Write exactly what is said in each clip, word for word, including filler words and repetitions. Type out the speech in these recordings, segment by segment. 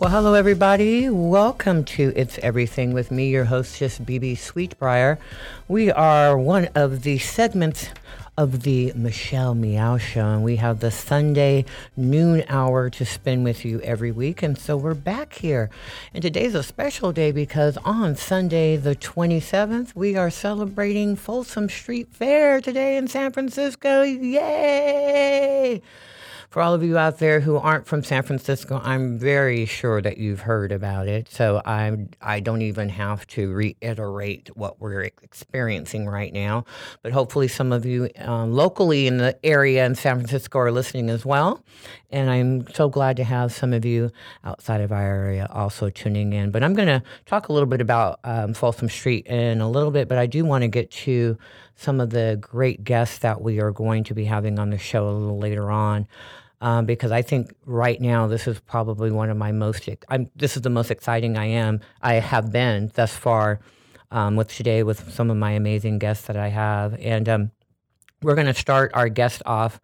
Well, hello, everybody. Welcome to It's Everything with me, your hostess, Bebe Sweetbriar. We are one of the segments of the Michelle Meow Show, and we have the Sunday noon hour to spend with you every week, and so we're back here. And today's a special day because on Sunday the twenty-seventh, we are celebrating Folsom Street Fair today in San Francisco. Yay! For all of you out there who aren't from San Francisco, I'm very sure that you've heard about it. So I I don't even have to reiterate what we're experiencing right now. But hopefully some of you uh, locally in the area in San Francisco are listening as well. And I'm so glad to have some of you outside of our area also tuning in. But I'm going to talk a little bit about um, Folsom Street in a little bit, but I do want to get to some of the great guests that we are going to be having on the show a little later on. Um, because I think right now this is probably one of my most, I'm, this is the most exciting I am, I have been thus far um, with today with some of my amazing guests that I have. And um, we're going to start our guest off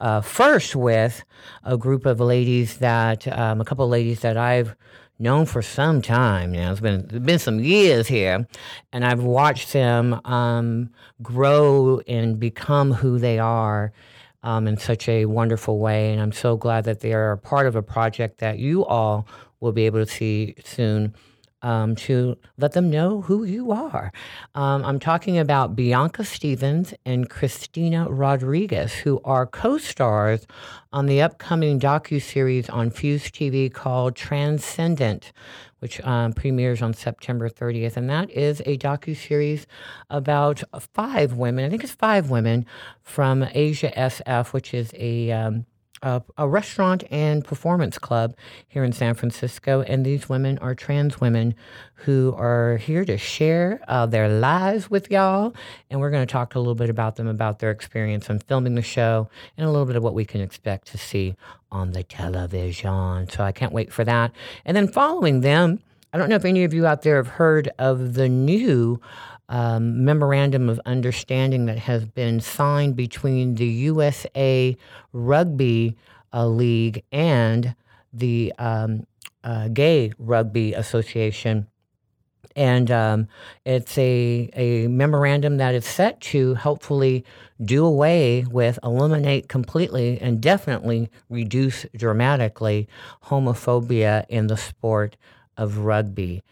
uh, first with a group of ladies that, um, a couple of ladies that I've known for some time now. It's been it's been some years here, and I've watched them um, grow and become who they are um, in such a wonderful way. And I'm so glad that they are a part of a project that you all will be able to see soon um, to let them know who you are. Um, I'm talking about Bianca Stevens and Christina Rodriguez, who are co-stars on the upcoming docuseries on Fuse T V called Transcendent, which um, premieres on September thirtieth. And that is a docuseries about five women, I think it's five women, from Asia S F, which is a, um, a, a restaurant and performance club here in San Francisco. And these women are trans women who are here to share uh, their lives with y'all. And we're going to talk a little bit about them, about their experience on filming the show, and a little bit of what we can expect to see on the television. So I can't wait for that. And then following them, I don't know if any of you out there have heard of the new um, memorandum of understanding that has been signed between the U S A Rugby uh, League and the um, uh, Gay Rugby Association. And um, it's a a memorandum that is set to hopefully do away with, eliminate completely, and definitely reduce dramatically homophobia in the sport of rugby.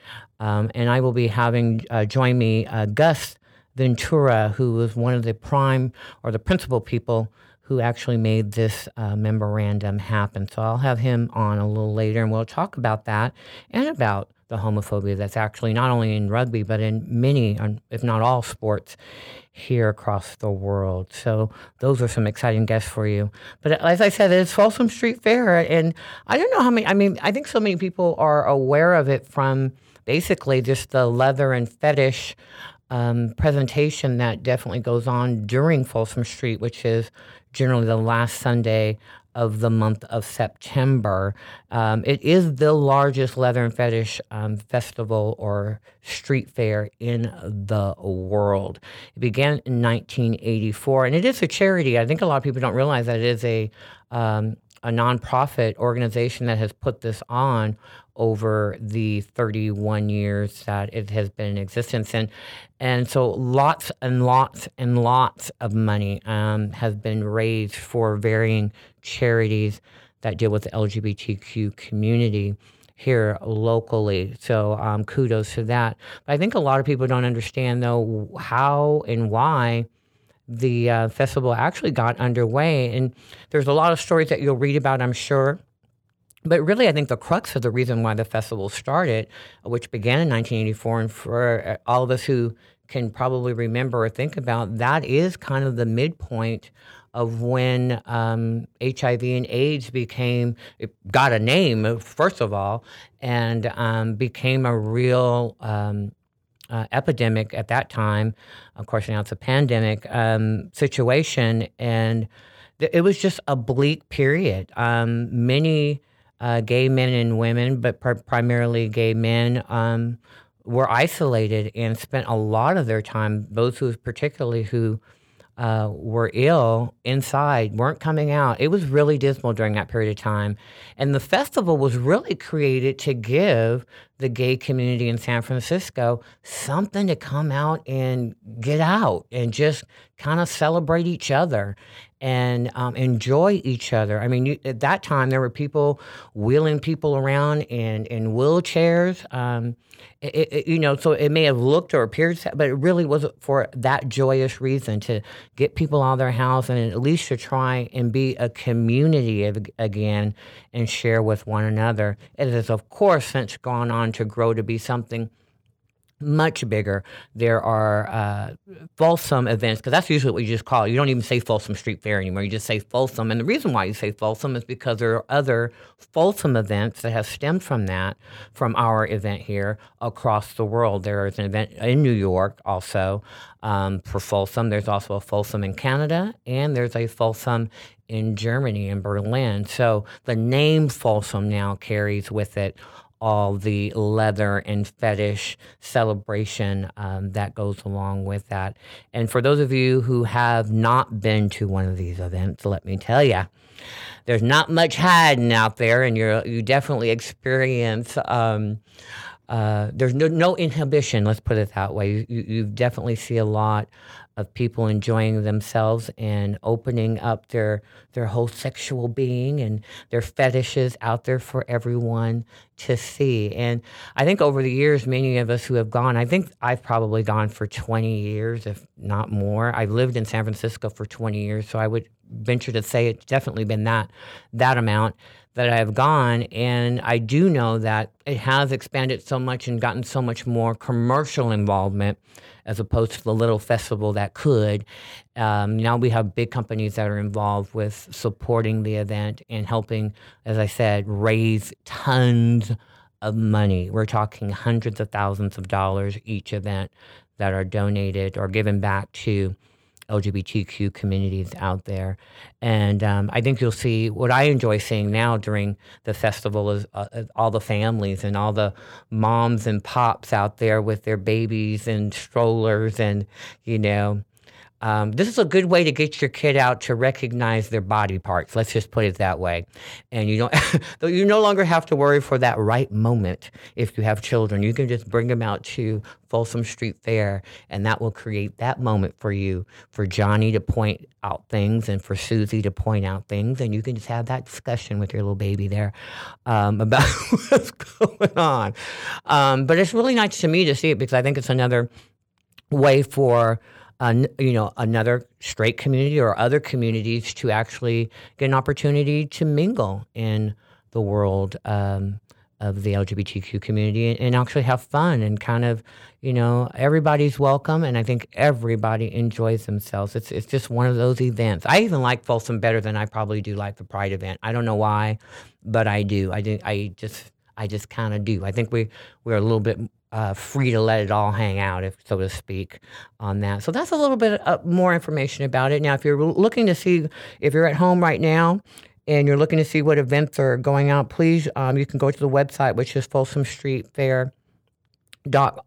Um, and I will be having uh, join me uh, Gus Ventura, who was one of the prime or the principal people who actually made this uh, memorandum happen. So I'll have him on a little later, and we'll talk about that and about the homophobia that's actually not only in rugby, but in many, if not all, sports here across the world. So those are some exciting guests for you. But as I said, it's Folsom Street Fair, and I don't know how many, I mean, I think so many people are aware of it from basically just the leather and fetish um, presentation that definitely goes on during Folsom Street, which is generally the last Sunday of the month of September. Um, it is the largest leather and fetish um, festival or street fair in the world. It began in nineteen eighty-four, and it is a charity. I think a lot of people don't realize that it is a um, a nonprofit organization that has put this on over the thirty-one years that it has been in existence. And and so lots and lots and lots of money um, has been raised for varying charities that deal with the L G B T Q community here locally. So um, kudos to that. But I think a lot of people don't understand, though, how and why the uh, festival actually got underway. And there's a lot of stories that you'll read about, I'm sure. But really, I think the crux of the reason why the festival started, which began in nineteen eighty-four, and for all of us who can probably remember or think about, that is kind of the midpoint of when um, H I V and AIDS became, it got a name, first of all, and um, became a real um, Uh, epidemic at that time. Of course, now it's a pandemic um, situation, and th- it was just a bleak period. Um, many uh, gay men and women, but pr- primarily gay men, um, were isolated and spent a lot of their time, those who particularly who uh, were ill inside, weren't coming out. It was really dismal during that period of time. And the festival was really created to give the gay community in San Francisco something to come out and get out and just kind of celebrate each other and um, enjoy each other. I mean, you, at that time, there were people wheeling people around in, in wheelchairs. Um, it, it, you know, so it may have looked or appeared, but it really was for that joyous reason, to get people out of their house and at least to try and be a community again and share with one another. It has, of course, since gone on to grow to be something much bigger. There are uh, Folsom events, because that's usually what you just call it. You don't even say Folsom Street Fair anymore. You just say Folsom. And the reason why you say Folsom is because there are other Folsom events that have stemmed from that, from our event here across the world. There is an event in New York also um, for Folsom. There's also a Folsom in Canada, and there's a Folsom in Germany, in Berlin. So the name Folsom now carries with it all the leather and fetish celebration um, that goes along with that. And for those of you who have not been to one of these events, let me tell you, there's not much hiding out there, and you you definitely experience, um, uh, there's no, no inhibition, let's put it that way. You, you definitely see a lot of people enjoying themselves and opening up their their whole sexual being and their fetishes out there for everyone to see. And I think over the years, many of us who have gone, I think I've probably gone for twenty years, if not more. I've lived in San Francisco for twenty years, so I would venture to say it's definitely been that that amount that I've gone. And I do know that it has expanded so much and gotten so much more commercial involvement as opposed to the little festival that could. Um, now we have big companies that are involved with supporting the event and helping, as I said, raise tons of money. We're talking hundreds of thousands of dollars each event that are donated or given back to L G B T Q communities out there. And um, I think you'll see what I enjoy seeing now during the festival is, uh, is all the families and all the moms and pops out there with their babies and strollers. And, you know, um, this is a good way to get your kid out to recognize their body parts. Let's just put it that way. And you don't, you no longer have to worry for that right moment. If you have children, you can just bring them out to Folsom Street Fair, and that will create that moment for you, for Johnny to point out things and for Susie to point out things, and you can just have that discussion with your little baby there um, about what's going on. Um, but it's really nice to me to see it, because I think it's another way for Uh, you know, another straight community or other communities to actually get an opportunity to mingle in the world um, of the L G B T Q community and, and actually have fun and kind of, you know, everybody's welcome, and I think everybody enjoys themselves. It's it's just one of those events. I even like Folsom better than I probably do like the Pride event. I don't know why, but I do. I didn't, I just I just kind of do. I think we we're a little bit Uh, free to let it all hang out, if so to speak, on that. So that's a little bit uh, more information about it. Now, if you're looking to see, if you're at home right now and you're looking to see what events are going out, please, um, you can go to the website, which is folsom street fair dot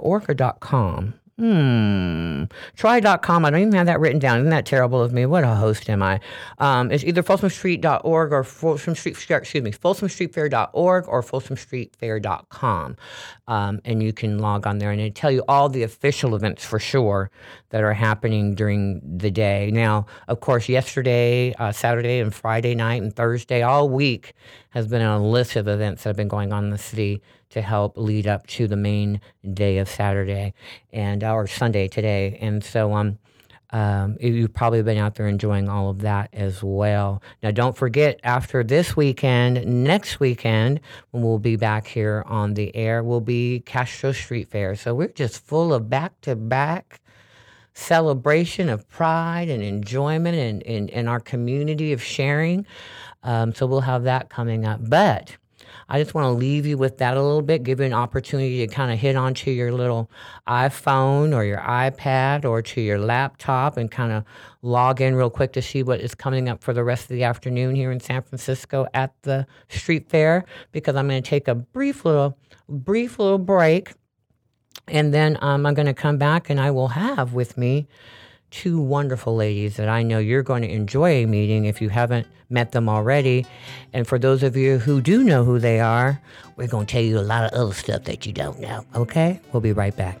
org or .com. Hmm. try dot com. I don't even have that written down. Isn't that terrible of me? What a host am I? Um, it's either folsom street dot org or Folsom Street, excuse me, folsom street fair dot org or folsom street fair dot com. Um, and you can log on there, and it'll tell you all the official events for sure that are happening during the day. Now, of course, yesterday, uh, Saturday and Friday night and Thursday, all week has been a list of events that have been going on in the city to help lead up to the main day of Saturday and or Sunday today. And so um, um, you've probably been out there enjoying all of that as well. Now, don't forget, after this weekend, next weekend, when we'll be back here on the air, will be Castro Street Fair. So we're just full of back-to-back celebration of pride and enjoyment and, and, and our community of sharing. Um, so we'll have that coming up. But I just want to leave you with that a little bit, give you an opportunity to kind of hit onto your little iPhone or your iPad or to your laptop and kind of log in real quick to see what is coming up for the rest of the afternoon here in San Francisco at the street fair, because I'm going to take a brief little, brief little break. And then um, I'm going to come back, and I will have with me two wonderful ladies that I know you're going to enjoy meeting if you haven't met them already. And for those of you who do know who they are, we're going to tell you a lot of other stuff that you don't know, okay? We'll be right back.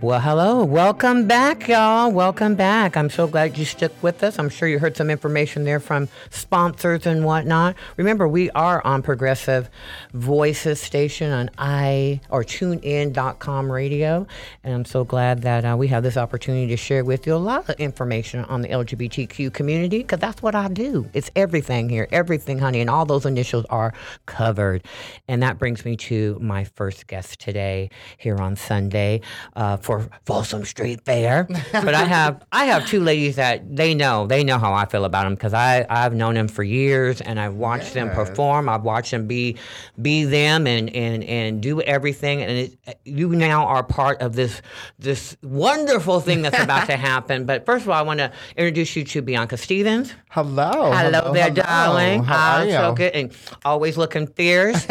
Well, hello. Welcome back, y'all. Welcome back. I'm so glad you stuck with us. I'm sure you heard some information there from sponsors and whatnot. Remember, we are on Progressive Voices Station on I or tune in dot com radio. And I'm so glad that uh, we have this opportunity to share with you a lot of information on the L G B T Q community, because that's what I do. It's everything here. Everything, honey. And all those initials are covered. And that brings me to my first guest today here on Sunday uh, for Folsom Street Fair. But I have I have two ladies that they know they know how I feel about them, because I I've known them for years, and I've watched yeah. them perform. I've watched them be be them and and, and do everything. And it, you now are part of this this wonderful thing that's about to happen. But first of all, I want to introduce you to Bianca Stevens. Hello, hello, hello there, hello. darling. How are you? So good and always looking fierce.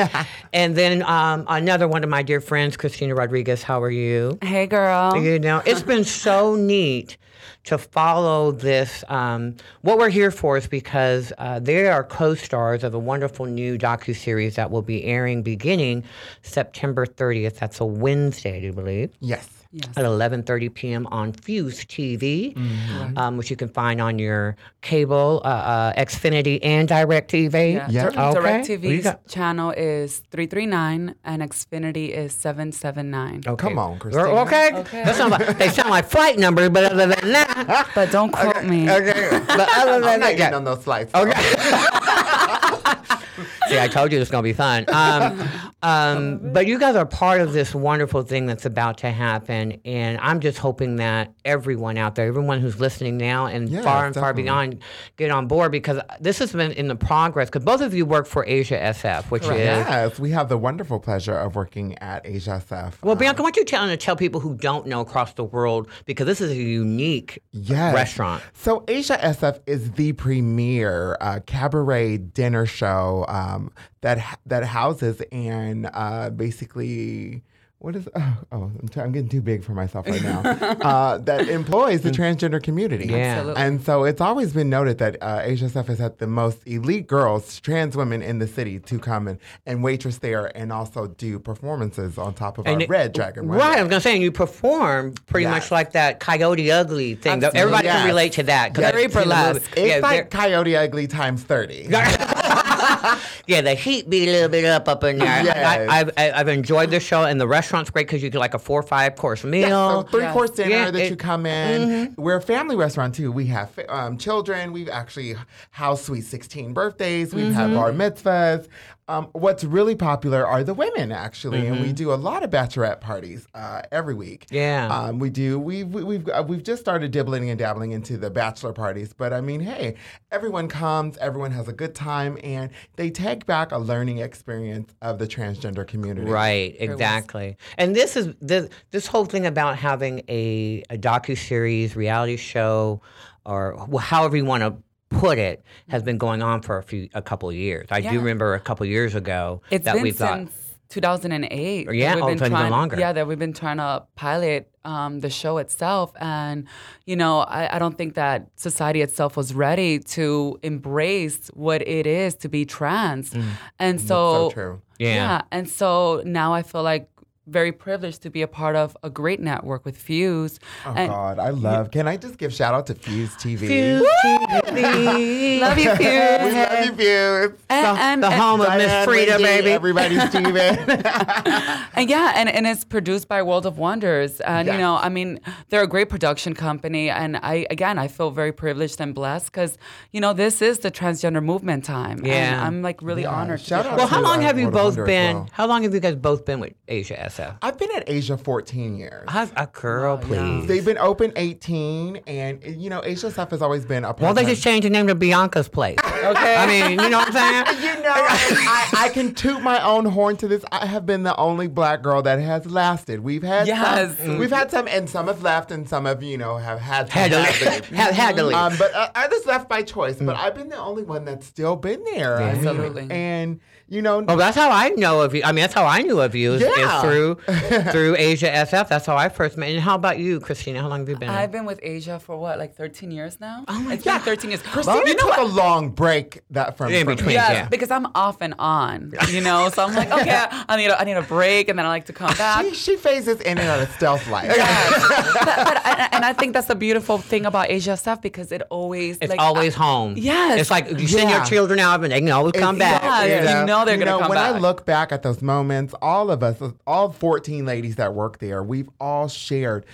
And then um, another one of my dear friends, Christina Rodriguez. How are you? Hey, girl. You know, it's been so neat to follow this. Um, what we're here for is because uh, they are co-stars of a wonderful new docuseries that will be airing beginning September thirtieth. That's a Wednesday, do you believe? Yes. Yes. At eleven thirty p.m. on Fuse T V, mm-hmm. um, which you can find on your cable, uh, uh, Xfinity, and DirecTV. Yeah. Yeah. Okay. DirecTV's channel is three thirty-nine, and Xfinity is seven seventy-nine. Oh, okay. Come on, Christina. Okay. okay. That sound like, they sound like flight numbers, but other than that. But don't quote okay. me. Okay. But other than I'm not that, getting on those flights. Okay. See, I told you it's going to be fun. Um, um, but you guys are part of this wonderful thing that's about to happen. And I'm just hoping that everyone out there, everyone who's listening now and yeah, far and definitely. far beyond, get on board, because this has been in the progress. Because both of you work for Asia S F, which Correct. is... Yes, we have the wonderful pleasure of working at Asia S F. Well, um, Bianca, why don't you tell, tell people who don't know across the world, because this is a unique yes. restaurant. So Asia S F is the premier uh, cabaret dinner show um, that that houses and uh, basically, what is, oh, oh I'm, t- I'm getting too big for myself right now, uh, that employs the transgender community. Yeah. Absolutely. And so it's always been noted that uh, Asia S F has had the most elite girls, trans women in the city to come and, and waitress there and also do performances on top of and our it, Red Dragon. Right, right, I was going to say, and you perform pretty yes. much like that Coyote Ugly thing. Everybody yes. can relate to that. Yes. Very yes. It's yeah, like Coyote Ugly times thirty. Yeah, the heat be a little bit up up in there. Yes. I, I, I, I've enjoyed the show, and the restaurant's great because you do like a four or five course meal. Yes, a three yes. course dinner yeah, that it, you come in. Mm-hmm. We're a family restaurant too. We have um, children. We've actually house sweet sixteen birthdays. We've mm-hmm. had bar mitzvahs. Um, what's really popular are the women, actually, mm-hmm. and we do a lot of bachelorette parties uh, every week. Yeah, um, we do. We've we've we've just started dibbling and dabbling into the bachelor parties, but I mean, hey, everyone comes, everyone has a good time, and they take back a learning experience of the transgender community. Right, exactly. And this is this this whole thing about having a a docuseries, reality show, or however you want to put it, has been going on for a few, a couple of years. I yeah. do remember a couple of years ago it's that we've got. It's been since two thousand eight. Yeah, oh, it's been trying, longer. Yeah, that we've been trying to pilot um, the show itself. And, you know, I, I don't think that society itself was ready to embrace what it is to be trans. Mm. And so, so true. Yeah. yeah. And so now I feel like very privileged to be a part of a great network with Fuse. Oh, and God, I love. Can I just give shout out to Fuse T V? Fuse Woo! T V. Love you, Fuse. We love you, Fuse. And, the, and, the home and, of Miss Frida, baby. Everybody's T V. And yeah, and, and it's produced by World of Wonders. And, yes. you know, I mean, they're a great production company. And I, again, I feel very privileged and blessed because, you know, this is the transgender movement time. Yeah. And I'm like really yeah. honored. Shout out well, to how long have you both been? Well. How long have you guys both been with Asia S F? So. I've been at Asia fourteen years. I've, a girl, please. Yeah. They've been open eighteen, and you know, Asia S F has always been a. Well, they just changed the name to Bianca's Place. Okay, I mean, you know what I'm saying? You know, I, I can toot my own horn to this. I have been the only black girl that has lasted. We've had yes, some, mm-hmm. we've had some, and some have left, and some have you know have had had to leave. have had to leave. Um, but uh, others left by choice. Mm-hmm. But I've been the only one that's still been there. Yeah, I mean, absolutely, and. You know, well, that's how I know of you. I mean, that's how I knew of you is, yeah. is through through Asia S F. That's how I first met. And how about you, Christina? How long have you been? I've been with Asia for what, like thirteen years now. Oh my it's God, been thirteen years. Christina well, you know took what? a long break that from in between. Yes, yeah, because I'm off and on. You know, so I'm like, okay, I need a, I need a break, and then I like to come back. She, she phases in and out of stealth life. Yes. but, but, and, and I think that's the beautiful thing about Asia S F because it always it's like, always I, home. Yes, it's like you yeah. send your children out and they can always come it's, back. Yeah, you know? You know? They're you know, come when back. I look back at those moments, all of us, all fourteen ladies that work there, we've all shared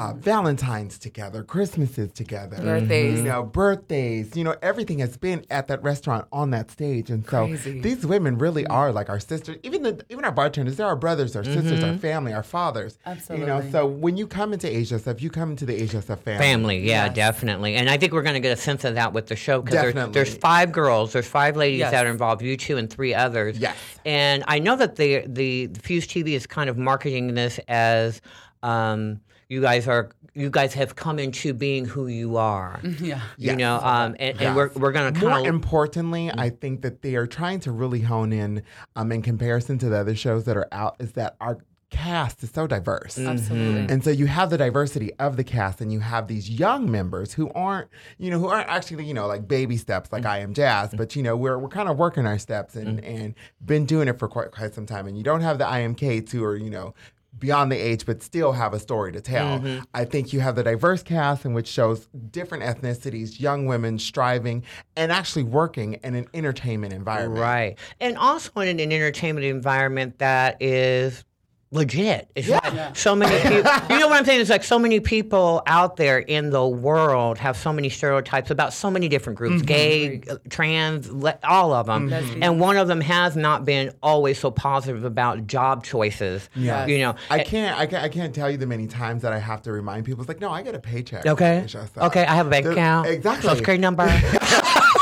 uh, Valentine's together, Christmases together, birthdays, mm-hmm. you know, birthdays. You know, everything has been at that restaurant on that stage, and so Crazy. these women really mm-hmm. are like our sisters. Even the even our bartenders, they're our brothers, our mm-hmm. sisters, our family, our fathers. Absolutely. You know, so when you come into Asia S F, you come into the Asia S F family. Family, yeah, yes. definitely. And I think we're going to get a sense of that with the show because there's, there's five girls, there's five ladies yes. that are involved, you two and three others. Yes. And I know that the the Fuse T V is kind of marketing this as. Um, You guys are. You guys have come into being who you are. Yeah. You yes. know. Um. And, and yes. we're we're gonna. Kinda... More importantly, mm-hmm. I think that they are trying to really hone in. Um. In comparison to the other shows that are out, is that our cast is so diverse. Mm-hmm. Absolutely. And so you have the diversity of the cast, and you have these young members who aren't, you know, who aren't actually, you know, like baby steps, like mm-hmm. I am Jazz, but you know, we're we're kind of working our steps and mm-hmm. and been doing it for quite quite some time. And you don't have the I am Kates who are, you know. Beyond the age, but still have a story to tell. Mm-hmm. I think you have the diverse cast in which shows different ethnicities, young women striving and actually working in an entertainment environment. Right. And also in an entertainment environment that is legit. It's yeah. like yeah. so many people, you know what I'm saying? It's like so many people out there in the world have so many stereotypes about so many different groups, mm-hmm. gay, right. trans, le- all of them. Mm-hmm. And one of them has not been always so positive about job choices. Yeah. You know, I can't, I can't, I can't tell you the many times that I have to remind people. It's like, no, I get a paycheck. Okay. Okay. I have a bank There's, account. Exactly. Social security number.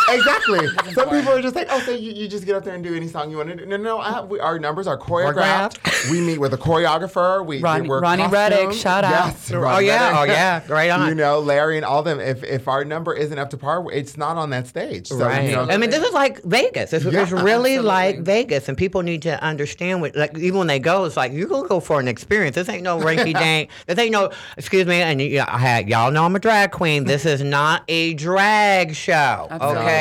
Exactly. Some people are just like, oh, so you, you just get up there and do any song you want to do. No, no, I have, we, our numbers are choreographed. We meet with a choreographer. We, Ron, we work Ronnie Reddick, shout yes, out. Ron oh, yeah. Reddick. Oh, yeah. Right on. You know, Larry and all them, if if our number isn't up to par, it's not on that stage. So, right. You know, I mean, this is like Vegas. It's, yeah, it's really absolutely. like Vegas, and people need to understand what, like, even when they go, it's like, you're going to go for an experience. This ain't no rinky-dink. This ain't no, excuse me, and you know, I had, y'all know I'm a drag queen. This is not a drag show. Absolutely. Okay?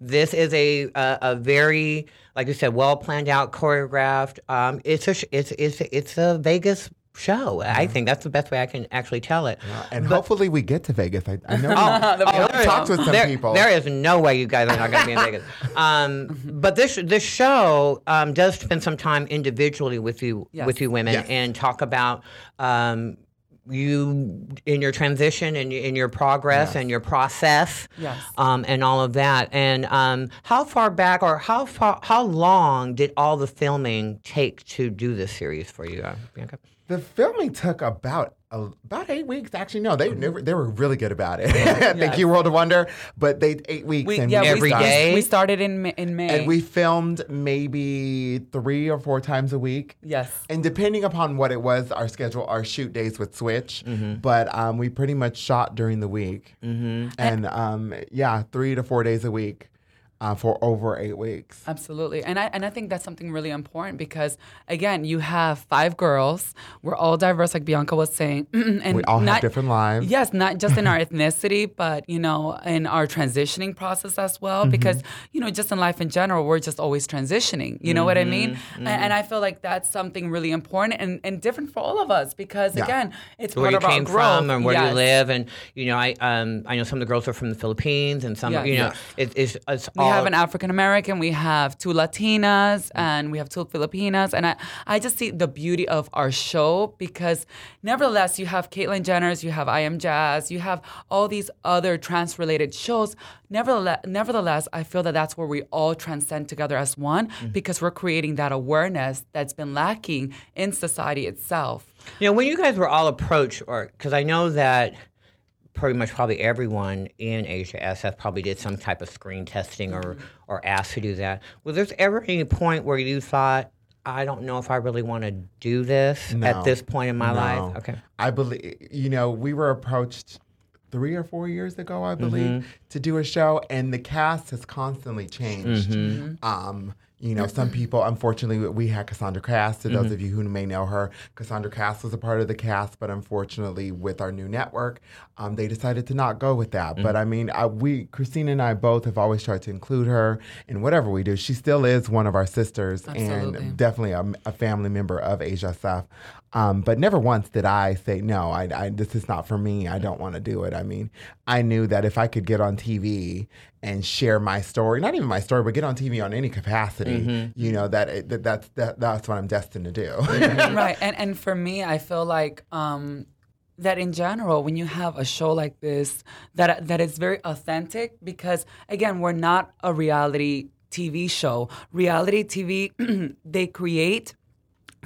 This is a, a a very, like you said, well planned out, choreographed. Um, it's a it's it's it's a Vegas show. I think that's the best way I can actually tell it. Yeah, and but, hopefully we get to Vegas. I, I know. Oh, I have talked with some there, people. There is no way you guys are not going to be in Vegas. Um, but this this show um, does spend some time individually with you yes. with you women yes. and talk about um, you in your transition and in your progress yes. and your process yes. um, and all of that. And um, how far back or how far, how long did all the filming take to do this series for you, uh, Bianca? The filming took about about eight weeks. Actually, no, they never, they were really good about it. Thank yes. you, World of Wonder. But they eight weeks we, and yeah, every we started, day. We started in in May, and we filmed maybe three or four times a week. Yes, and depending upon what it was, our schedule, our shoot days would switch. Mm-hmm. But um, we pretty much shot during the week, mm-hmm. and um, yeah, three to four days a week. Uh, for over eight weeks. Absolutely. And I and I think that's something really important because, again, you have five girls. We're all diverse, like Bianca was saying. And we all not, have different lives. Yes, not just in our ethnicity, but, you know, in our transitioning process as well. Mm-hmm. Because, you know, just in life in general, we're just always transitioning. You know mm-hmm. what I mean? Mm-hmm. And, and I feel like that's something really important and, and different for all of us because, yeah. again, it's where part of our growth. Where you came from and where yes. you live. And, you know, I um I know some of the girls are from the Philippines and some, yes. you know, yes. it, it's, it's all. We have an African American, we have two Latinas, and we have two Filipinas. And I, I just see the beauty of our show because, nevertheless, you have Caitlyn Jenner's, you have I Am Jazz, you have all these other trans-related shows. Nevertheless, nevertheless, I feel that that's where we all transcend together as one mm-hmm. because we're creating that awareness that's been lacking in society itself. You know, when you guys were all approached, or because I know that... pretty much probably everyone in Asia S F probably did some type of screen testing or, or asked to do that. Was there ever any point where you thought, I don't know if I really want to do this no, at this point in my no. life? Okay. I believe, you know, we were approached three or four years ago, I believe, mm-hmm. to do a show, and the cast has constantly changed. Mm-hmm. Um, You know, some people, unfortunately, we had Cassandra Kass. To those mm-hmm. of you who may know her, Cassandra Kass was a part of the cast, but unfortunately, with our new network, um, they decided to not go with that. Mm-hmm. But I mean, I, we, Christina and I both have always tried to include her in whatever we do. She still is one of our sisters Absolutely. and definitely a, a family member of Asia S F. Um, but never once did I say, no, I, I, this is not for me. I don't want to do it. I mean, I knew that if I could get on T V and share my story, not even my story, but get on T V on any capacity, mm-hmm. you know, that, that that's that, that's what I'm destined to do. Mm-hmm. Right. And, and for me, I feel like... Um, that in general, when you have a show like this, that that is very authentic because, again, we're not a reality T V show. Reality T V, they create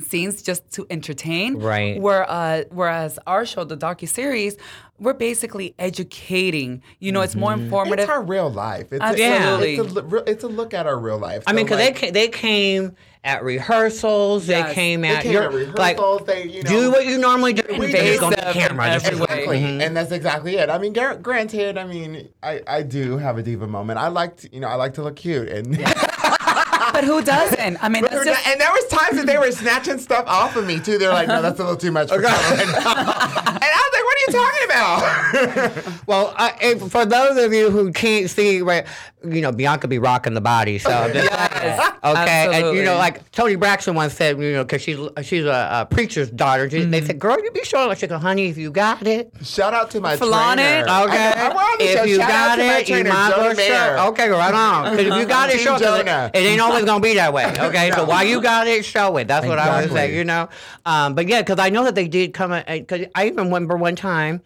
scenes just to entertain. Right. Where, uh, whereas our show, the docuseries, we're basically educating. You know, mm-hmm. it's more informative. It's our real life. It's Absolutely. A, it's, a, it's a look at our real life. I so mean, because like, they, they came... At rehearsals, yes. they came at, they came your, at rehearsals, like, they, you know, do what you normally do. We just go on the camera. Exactly, mm-hmm. and that's exactly it. I mean, granted, I mean, I, I do have a diva moment. I like to, you know, I like to look cute, and but who doesn't? I mean, that's just... and there was times that they were snatching stuff off of me too. They're like, no, that's a little too much for okay. right now. And I was like, what are you talking about? Well, I, for those of you who can't see, right, you know, Bianca be rocking the body, so just, yes. okay. Absolutely. And you know, like Toni Braxton once said, you know, because she's she's a, a preacher's daughter. She, mm-hmm. They said, girl, you be showing like, she go, honey, if you got it, shout out to my Flaunt trainer. It, okay. I, I if show. You shout got it, you might well okay, right on. Because if you got it, show it. It ain't always gonna be that way, okay? No. So while you got it, show it. That's exactly. what I was saying, you know. Um, but yeah, because I know that they did come. Because I even remember one time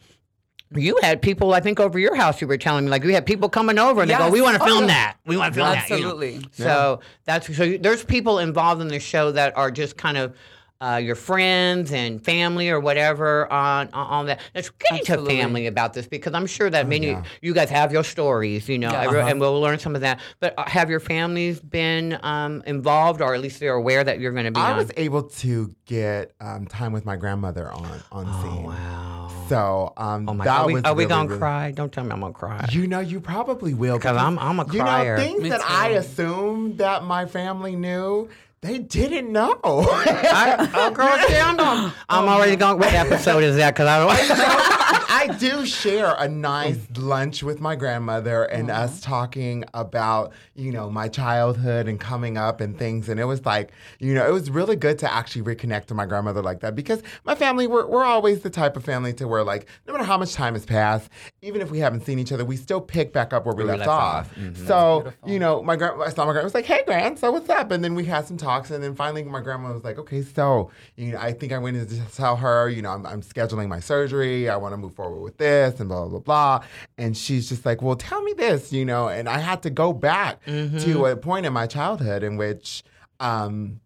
you had people, I think, over your house. You were telling me like you had people coming over and yes. they go, "We want to film oh, that. We want to film absolutely. That." Absolutely. You know? So yeah. that's so you, there's people involved in the show that are just kind of. Uh, your friends and family or whatever on on, on that. Let's get into family about this because I'm sure that oh, many yeah. you guys have your stories, you know, yeah, every, uh-huh. and we'll learn some of that. But have your families been um, involved or at least they're aware that you're going to be I on? Was able to get um, time with my grandmother on, on oh, scene. Wow. So um, oh my that God. Was Are we, really, we going to really... cry? Don't tell me I'm going to cry. You know, you probably will. Because I'm, I'm a crier. You know, things me that too. I assumed that my family knew They didn't know. I, oh, girl, stand on. I'm already going, what episode is that? Because I don't. I do share a nice lunch with my grandmother and uh-huh. us talking about, you know, my childhood and coming up and things. And it was like, you know, it was really good to actually reconnect to my grandmother like that, because my family, we're, we're always the type of family to where, like, no matter how much time has passed, even if we haven't seen each other, we still pick back up where we, we left, left off. off. Mm-hmm. So, you know, my grand, I saw my grandma, I was like, hey, Gran, so what's up? And then we had some time. And then finally, my grandma was like, okay, so you know, I think I went to tell her, you know, I'm, I'm scheduling my surgery. I want to move forward with this and blah, blah, blah. And she's just like, well, tell me this, you know. And I had to go back mm-hmm. to a point in my childhood in which, um,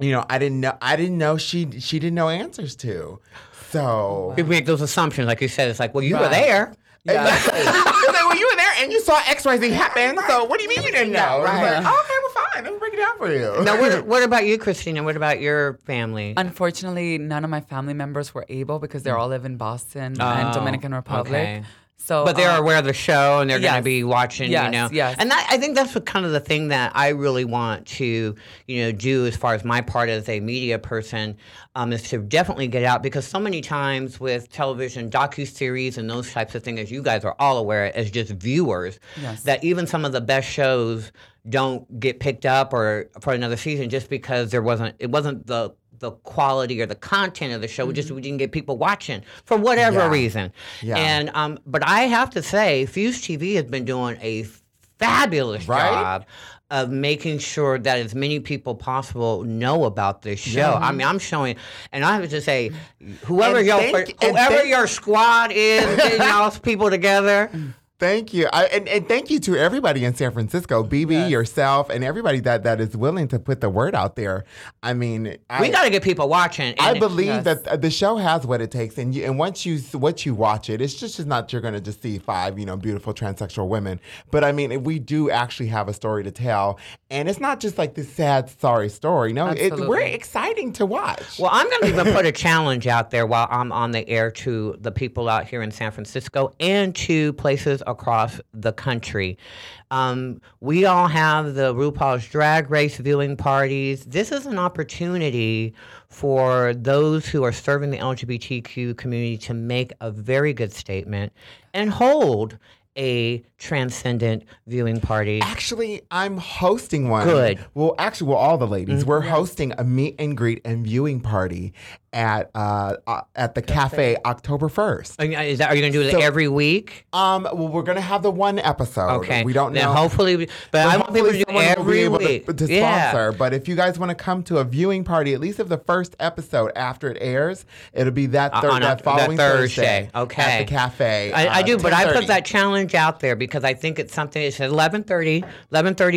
you know, I didn't know, I didn't know she she didn't know answers to. So we make those assumptions, like you said. It's like, well, you right. were there. Yeah. Exactly. It's like, well, you were there and you saw X Y Z happen. Right. So what do you mean you didn't know? Right. I was like, oh, okay. Let me break it down for you. Now, what, what about you, Christina? What about your family? Unfortunately, none of my family members were able because they all live in Boston oh, and Dominican Republic. Okay. So, but they're um, aware of the show and they're yes, going to be watching, yes, you know. Yes. And that, I think that's what kind of the thing that I really want to, you know, do as far as my part as a media person um, is to definitely get out, because so many times with television, docuseries and those types of things, as you guys are all aware as just viewers, yes. that even some of the best shows don't get picked up or for another season just because there wasn't, it wasn't the the quality or the content of the show. Mm-hmm. We just we didn't get people watching for whatever yeah. reason. Yeah. And um, but I have to say, Fuse T V has been doing a fabulous right? job of making sure that as many people possible know about this show. Mm-hmm. I mean, I'm showing, and I have to say, whoever your think, whoever think. your squad is, getting all those people together. Thank you. I, and, and thank you to everybody in San Francisco, Bebe, yes. yourself, and everybody that, that is willing to put the word out there. I mean, I, we got to get people watching. And I believe yes. that the show has what it takes. And you, and once you once you watch it, it's just, just not you're going to just see five, you know, beautiful transsexual women. But I mean, we do actually have a story to tell. And it's not just like this sad, sorry story. No, it, we're exciting to watch. Well, I'm going to even put a challenge out there while I'm on the air to the people out here in San Francisco and to places across the country. Um, we all have the RuPaul's Drag Race viewing parties. This is an opportunity for those who are serving the L G B T Q community to make a very good statement and hold a transcendent viewing party. Actually, I'm hosting one. Good. Well, actually, well, all the ladies. Mm-hmm. We're yes. hosting a meet and greet and viewing party at uh, uh, at the cafe, cafe October first. Are you, is that, are you going to do it so, every week? Um, well, we're going to have the one episode. Okay. We don't now know. Hopefully, we, but well, I want people to do every week. To, to yeah. sponsor. But if you guys want to come to a viewing party, at least of the first episode after it airs, it'll be that, thir- uh, that a, following that Thursday. Thursday. Okay. At the cafe. I, uh, I do, but I put that challenge out there because I think it's something. It's eleven thirty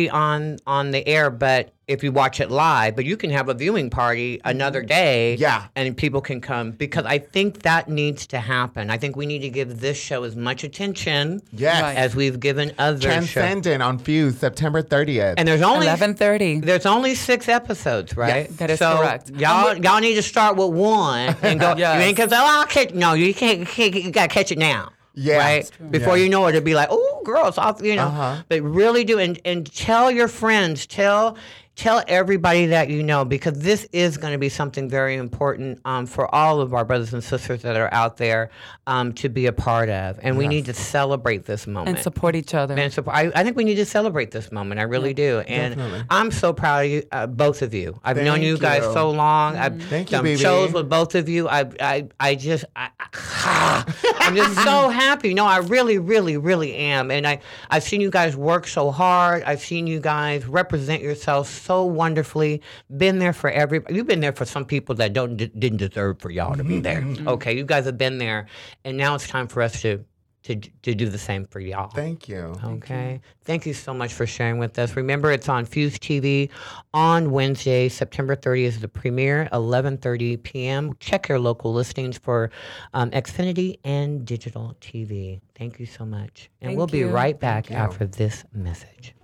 on on the air, but if you watch it live, but you can have a viewing party another day yeah. and people can come, because I think that needs to happen. I think we need to give this show as much attention yes. right. as we've given other shows. Transcendent on Fuse, September thirtieth. And there's only eleven thirty. There's only six episodes, right? Yes, that is so correct. Y'all y'all need to start with one and go, yes. you ain't gonna say, oh, I'll catch, no, you can't, can't, you gotta catch it now. Yeah, right? Before yeah. you know it, it'll be like, oh, girls, you know. Uh-huh. But really do, and, and tell your friends, tell tell everybody that you know, because this is going to be something very important um, for all of our brothers and sisters that are out there um, to be a part of. And yes. we need to celebrate this moment. And support each other. And support, I, I think we need to celebrate this moment. I really yeah. do. And definitely. I'm so proud of you, uh, both of you. I've Thank known you, you guys so long. Mm-hmm. I've Thank done you, shows with both of you. I I, I just, I, I, I'm just so happy. No, I really, really, really am. And I, I've seen you guys work so hard. I've seen you guys represent yourselves so So wonderfully, been there for everybody. You've been there for some people that don't d- didn't deserve for y'all to be there. Okay, you guys have been there, and now it's time for us to to to do the same for y'all. Thank you. Okay, thank you so much for sharing with us. Remember, it's on Fuse T V on Wednesday, September thirtieth is the premiere, eleven thirty p.m. Check your local listings for um, Xfinity and digital T V. Thank you so much, and thank we'll you. be right back thank after you. this message.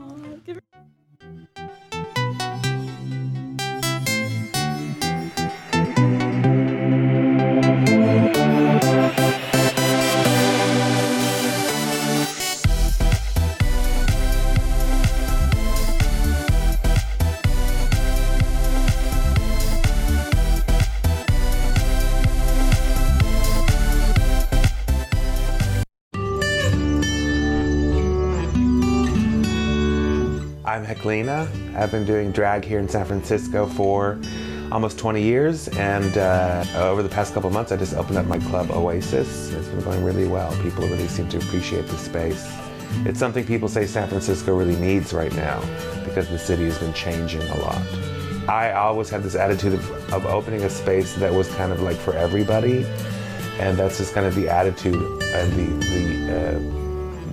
Oh, give I'm Heklina. I've been doing drag here in San Francisco for almost twenty years, and uh, over the past couple of months I just opened up my club Oasis. It's been going really well. People really seem to appreciate the space. It's something people say San Francisco really needs right now because the city has been changing a lot. I always had this attitude of, of opening a space that was kind of like for everybody, and that's just kind of the attitude and the, the uh,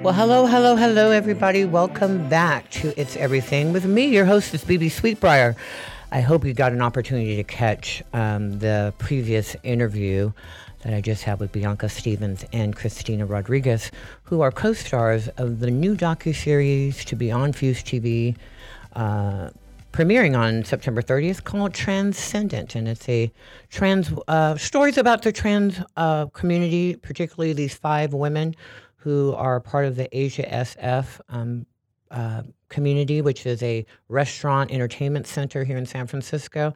Well, hello, hello, hello, everybody. Welcome back to It's Everything with me, your hostess, Bebe Sweetbriar. I hope you got an opportunity to catch um, the previous interview that I just had with Bianca Stevens and Christina Rodriguez, who are co-stars of the new docuseries to be on Fuse T V, uh, premiering on September thirtieth, called Transcendent. And it's a trans uh, stories about the trans uh, community, particularly these five women who are part of the Asia S F um, uh, community, which is a restaurant entertainment center here in San Francisco.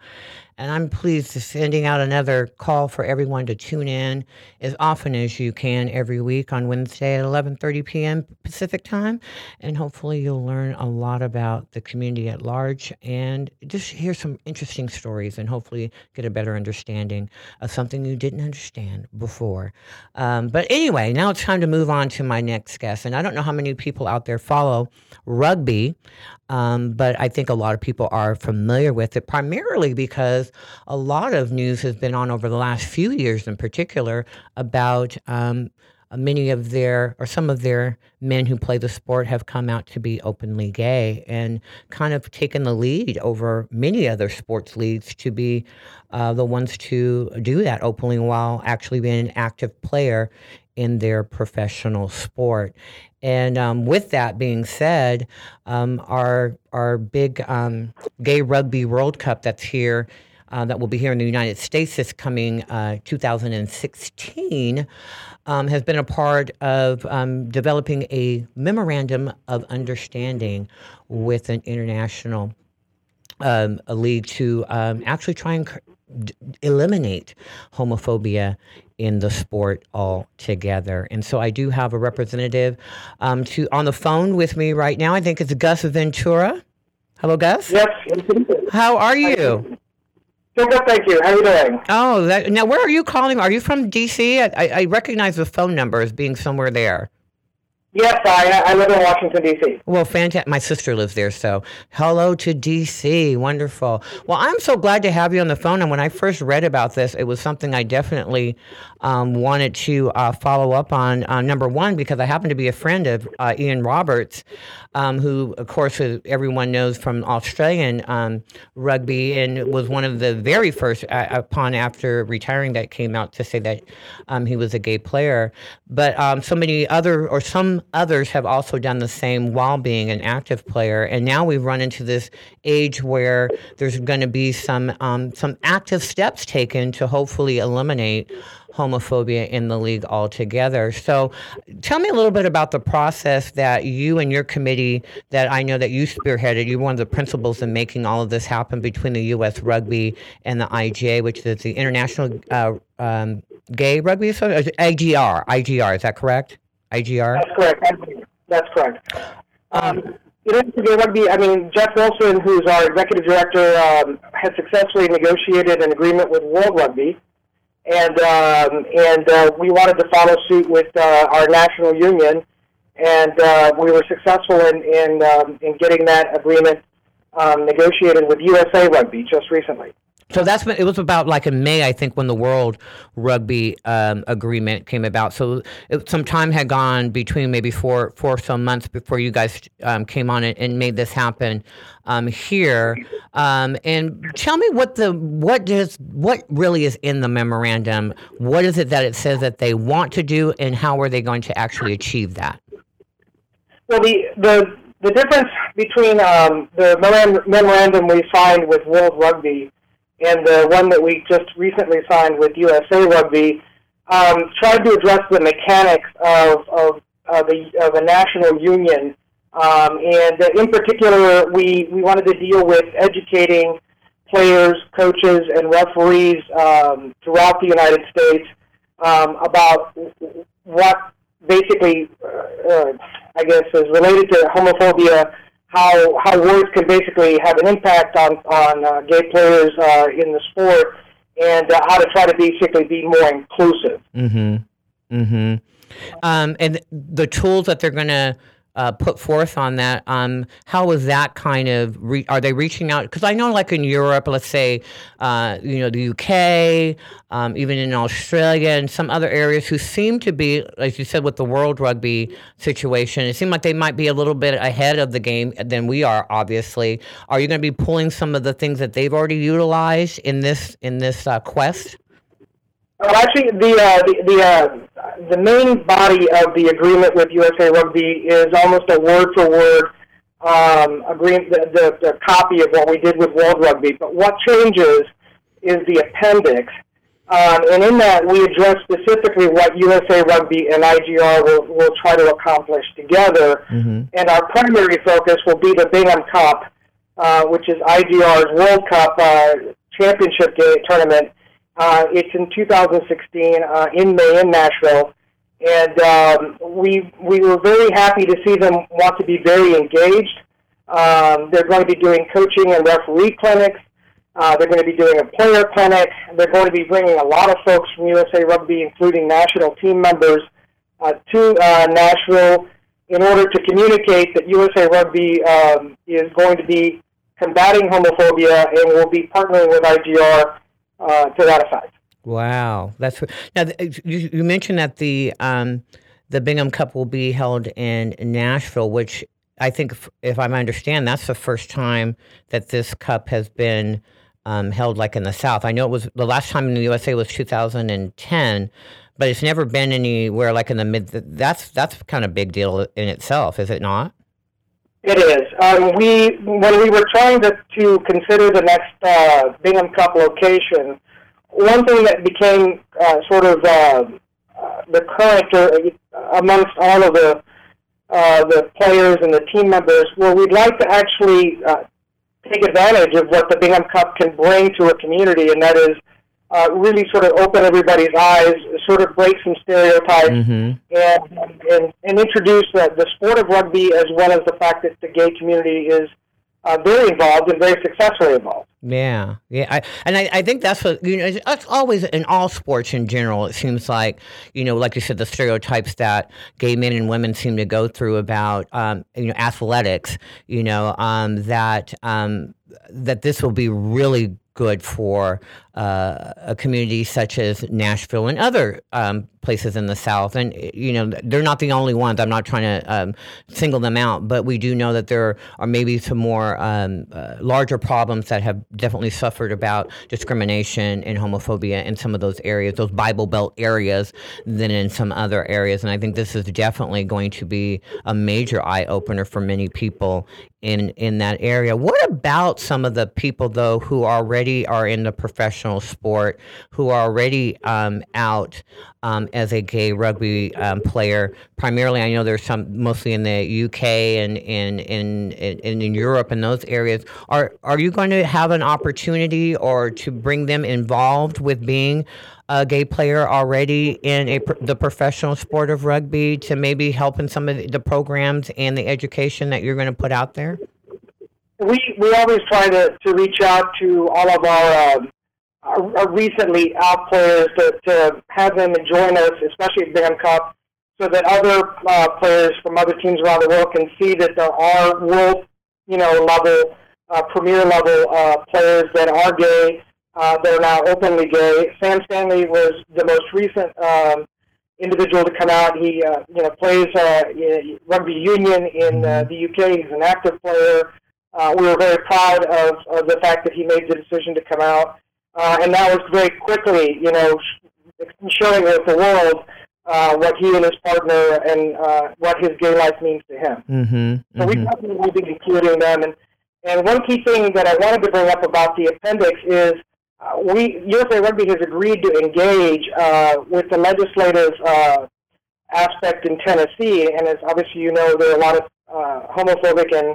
And I'm pleased to sending out another call for everyone to tune in as often as you can every week on Wednesday at eleven thirty p.m. Pacific time. And hopefully you'll learn a lot about the community at large and just hear some interesting stories and hopefully get a better understanding of something you didn't understand before. Um, but anyway, now it's time to move on to my next guest. And I don't know how many people out there follow rugby, Um, but I think a lot of people are familiar with it, primarily because a lot of news has been on over the last few years in particular about um, many of their, or some of their men who play the sport have come out to be openly gay and kind of taken the lead over many other sports leagues to be uh, the ones to do that openly while actually being an active player in their professional sport. And um, with that being said, um, our our big um, Gay Rugby World Cup that's here, uh, that will be here in the United States this coming uh, two thousand sixteen, um, has been a part of um, developing a memorandum of understanding with an international um, a league to um, actually try and c- eliminate homophobia in the sport altogether. And so I do have a representative um, to on the phone with me right now. I think it's Gus Ventura. Hello, Gus. Yes. How are you? Good, thank you. How are you doing? Oh, that, now where are you calling? Are you from D C? I, I, I recognize the phone number as being somewhere there. Yes, I, I live in Washington, D C. Well, fantastic. My sister lives there, so hello to D C. Wonderful. Well, I'm so glad to have you on the phone, and when I first read about this, it was something I definitely um, wanted to uh, follow up on, uh, number one, because I happen to be a friend of uh, Ian Roberts, um, who, of course, is, everyone knows from Australian um, rugby and was one of the very first, uh, upon after retiring, that came out to say that um, he was a gay player. But um, so many other, or some some others have also done the same while being an active player. And now we've run into this age where there's going to be some um, some active steps taken to hopefully eliminate homophobia in the league altogether. So tell me a little bit about the process that you and your committee, that I know that you spearheaded. You're one of the principals in making all of this happen between the U S Rugby and the I G A, which is the International uh, um, Gay Rugby Association, I G R. I G R, is that correct? I G R? That's correct. That's correct. Um, International Gay Rugby, I mean, Jeff Wilson, who's our executive director, um, has successfully negotiated an agreement with World Rugby. And um, and uh, we wanted to follow suit with uh, our national union, and uh, we were successful in in, um, in getting that agreement um, negotiated with U S A Rugby just recently. So that's when, it was about like in May, I think, when the World Rugby um, agreement came about. So it, some time had gone between maybe four four or so months before you guys um, came on and, and made this happen um, here. Um, and tell me what the what does what really is in the memorandum. What is it that it says that they want to do, and how are they going to actually achieve that? Well, the the, the difference between um, the memorandum we signed with World Rugby and the one that we just recently signed with U S A Rugby, um, tried to address the mechanics of of, of, the, of a national union. Um, and in particular, we, we wanted to deal with educating players, coaches, and referees um, throughout the United States um, about what basically, uh, I guess, is related to homophobia, how how words can basically have an impact on on uh, gay players uh, in the sport, and uh, how to try to basically be more inclusive. Mm-hmm. Mm-hmm. Um, and the tools that they're going to uh, put forth on that, um, how is that kind of, re- are they reaching out? Because I know like in Europe, let's say, uh, you know, the U K, um, even in Australia and some other areas who seem to be, as you said, with the World Rugby situation, it seemed like they might be a little bit ahead of the game than we are, obviously. Are you going to be pulling some of the things that they've already utilized in this in this uh, quest? Well, actually, the uh, the the, uh, the main body of the agreement with U S A Rugby is almost a word-for-word um, agreement, the, the, the copy of what we did with World Rugby. But what changes is the appendix, um, and in that we address specifically what U S A Rugby and I G R will, will try to accomplish together. Mm-hmm. And our primary focus will be the Bingham Cup, uh, which is I G R's World Cup uh, championship game tournament. Uh, it's in two thousand sixteen uh, in May in Nashville, and um, we we were very happy to see them want to be very engaged. Um, they're going to be doing coaching and referee clinics. Uh, they're going to be doing a player clinic. They're going to be bringing a lot of folks from U S A Rugby, including national team members, uh, to uh, Nashville in order to communicate that U S A Rugby um, is going to be combating homophobia and will be partnering with I G R Uh, to that effect. Wow, that's now you, you mentioned that the um, the Bingham Cup will be held in Nashville, which I think, if, if I understand, that's the first time that this cup has been um, held like in the South. I know it was the last time in the U S A was two thousand ten, but it's never been anywhere like in the mid. That's that's kind of a big deal in itself, is it not? It is. Um, we when we were trying to, to consider the next uh, Bingham Cup location, one thing that became uh, sort of uh, uh, the current amongst all of the uh, the players and the team members, where we'd like to actually uh, take advantage of what the Bingham Cup can bring to a community, and that is uh, really sort of open everybody's eyes, sort of break some stereotypes, mm-hmm. and, and and introduce the, the sport of rugby as well as the fact that the gay community is uh, very involved and very successfully involved. Yeah, yeah, I, and I, I think that's what, you know, that's always in all sports in general. It seems like, you know, like you said, the stereotypes that gay men and women seem to go through about, um, you know, athletics, you know, um, that um, that this will be really good for uh, a community such as Nashville and other um, places in the South. And, you know, they're not the only ones. I'm not trying to um, single them out, but we do know that there are maybe some more um, uh, larger problems that have definitely suffered about discrimination and homophobia in some of those areas, those Bible Belt areas, than in some other areas. And I think this is definitely going to be a major eye-opener for many people in in that area. What about some of the people, though, who already are in the professional sport, who are already um, out um, as a gay rugby um, player? Primarily, I know there's some mostly in the U K and in in in Europe and those areas. Are are you going to have an opportunity or to bring them involved with being a gay player already in a, the professional sport of rugby to maybe help in some of the programs and the education that you're going to put out there? We we always try to, to reach out to all of our, um, our, our recently out players to, to have them join us, especially at Bingham Cup, so that other uh, players from other teams around the world can see that there are world, you know, level, uh, premier level uh, players that are gay, Uh, that are now openly gay. Sam Stanley was the most recent um, individual to come out. He, uh, you know, plays uh, rugby union in uh, the U K. He's an active player. Uh, we were very proud of, of the fact that he made the decision to come out, uh, and that was very quickly, you know, showing with the world uh, what he and his partner and uh, what his gay life means to him. Mm-hmm, so mm-hmm. we definitely will be including them. And and one key thing that I wanted to bring up about the appendix is. Uh, we U S A Rugby has agreed to engage uh, with the legislative uh, aspect in Tennessee, and as obviously you know, there are a lot of uh, homophobic and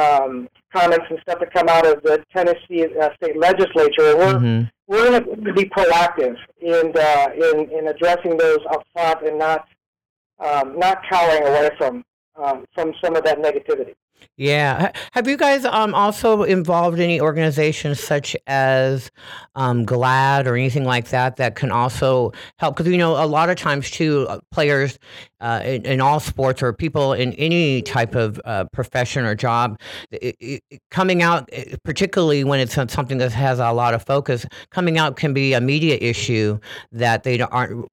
um, comments and stuff that come out of the Tennessee uh, state legislature. We're mm-hmm. we're going to be proactive in uh, in in addressing those up front and not um, not cowering away from um, from some of that negativity. Yeah. Have you guys um, also involved any organizations such as um, GLAAD or anything like that that can also help? Because, you know, a lot of times, too, players uh, in, in all sports or people in any type of uh, profession or job, it, it, coming out, particularly when it's something that has a lot of focus, coming out can be a media issue that they aren't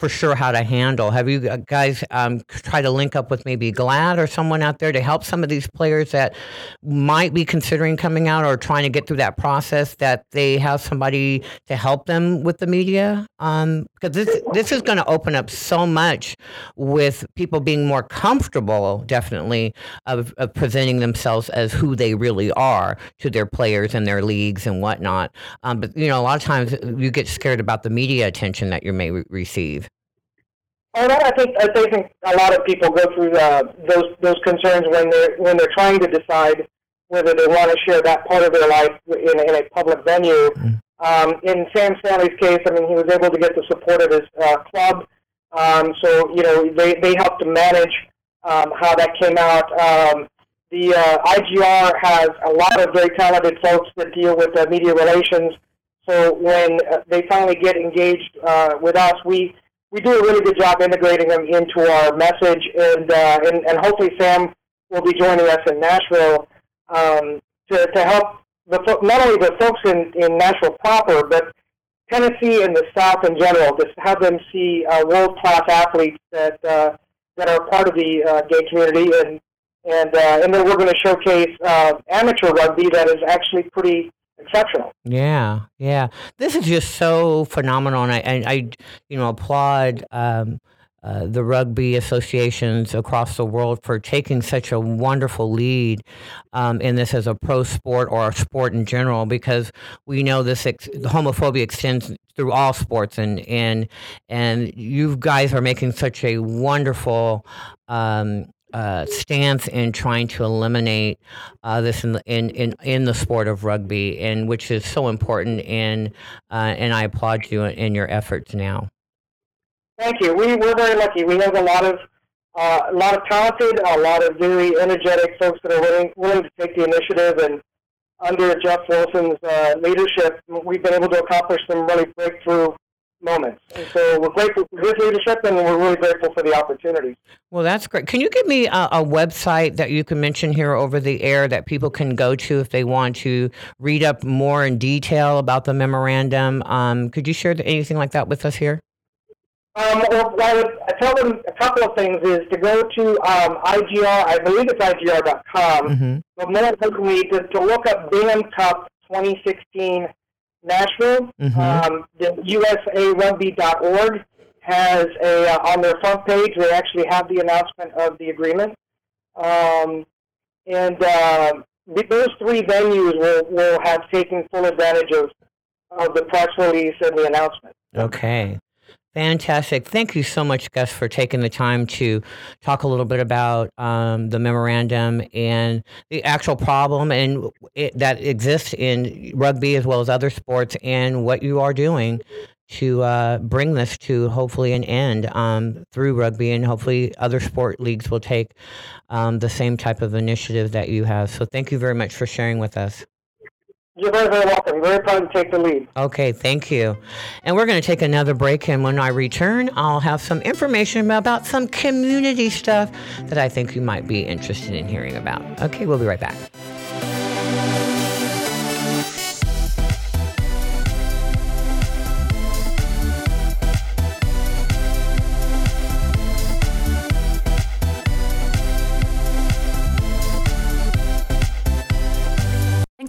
for sure how to handle. Have you guys um, tried to link up with maybe GLAAD or someone out there to help some of these players that might be considering coming out or trying to get through that process, that they have somebody to help them with the media? Um, because this, this is going to open up so much with people being more comfortable, definitely, of, of presenting themselves as who they really are to their players and their leagues and whatnot. Um, but, you know, a lot of times you get scared about the media attention that you may re- receive. And I think I think a lot of people go through uh, those those concerns when they're when they're trying to decide whether they want to share that part of their life in, in a public venue. Um, in Sam Stanley's case, I mean, he was able to get the support of his uh, club, um, so you know they, they helped to manage um, how that came out. Um, the uh, I G R has a lot of very talented folks that deal with uh, media relations. So when they finally get engaged uh, with us, we, we do a really good job integrating them into our message, and uh, and, and hopefully Sam will be joining us in Nashville um, to to help the not only the folks in, in Nashville proper, but Tennessee and the South in general, to have them see uh, world-class athletes that uh, that are part of the uh, gay community, and and uh, and then we're going to showcase uh, amateur rugby that is actually pretty exceptional. Yeah, yeah. This is just so phenomenal, and I, and I you know, applaud um, uh, the rugby associations across the world for taking such a wonderful lead um, in this as a pro sport or a sport in general, because we know this ex- homophobia extends through all sports, and and and you guys are making such a wonderful Um, Uh, stance in trying to eliminate uh, this in, the, in in in the sport of rugby, and which is so important. And uh, and I applaud you in, in your efforts now. Thank you. We we're very lucky. We have a lot of uh, a lot of talented, a lot of very energetic folks that are willing willing to take the initiative. And under Jeff Wilson's uh, leadership, we've been able to accomplish some really breakthrough moments. And so we're grateful for good leadership, and we're really grateful for the opportunity. Well, that's great. Can you give me a, a website that you can mention here over the air that people can go to if they want to read up more in detail about the memorandum? Um, could you share anything like that with us here? Um, well, I would I tell them a couple of things is to go to um, I G R, I believe it's I G R dot com, mm-hmm. but more importantly, to, to look up Bingham Cup twenty sixteen Nashville. Mm-hmm. Um, the U S A Rugby dot org has a, uh, on their front page, they actually have the announcement of the agreement. Um, and uh, those three venues will, will have taken full advantage of, of the press release and the announcement. Okay. Fantastic. Thank you so much, Gus, for taking the time to talk a little bit about um, the memorandum and the actual problem and it, that exists in rugby as well as other sports, and what you are doing to uh, bring this to hopefully an end um, through rugby, and hopefully other sport leagues will take um, the same type of initiative that you have. So thank you very much for sharing with us. You're very, very welcome. Very proud to take the lead. Okay, thank you. And we're going to take another break, and when I return, I'll have some information about some community stuff that I think you might be interested in hearing about. Okay, we'll be right back.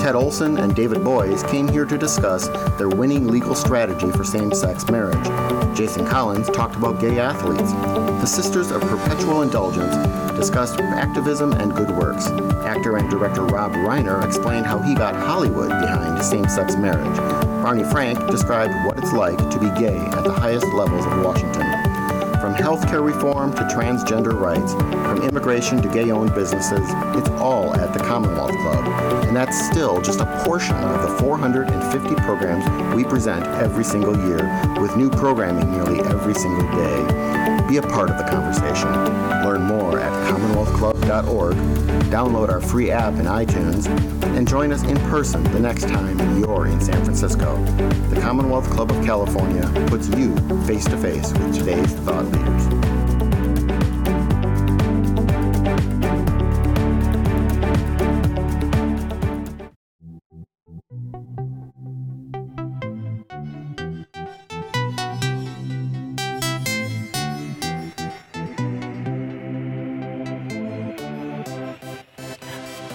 Ted Olson and David Boies came here to discuss their winning legal strategy for same-sex marriage. Jason Collins talked about gay athletes. The Sisters of Perpetual Indulgence discussed activism and good works. Actor and director Rob Reiner explained how he got Hollywood behind same-sex marriage. Barney Frank described what it's like to be gay at the highest levels of Washington. From healthcare reform to transgender rights, from immigration to gay-owned businesses, it's all at the Commonwealth Club. And that's still just a portion of the four hundred fifty programs we present every single year, with new programming nearly every single day. Be a part of the conversation. Learn more at commonwealth club dot org, download our free app in iTunes, and join us in person the next time you're in San Francisco. The Commonwealth Club of California puts you face-to-face with today's thought leaders.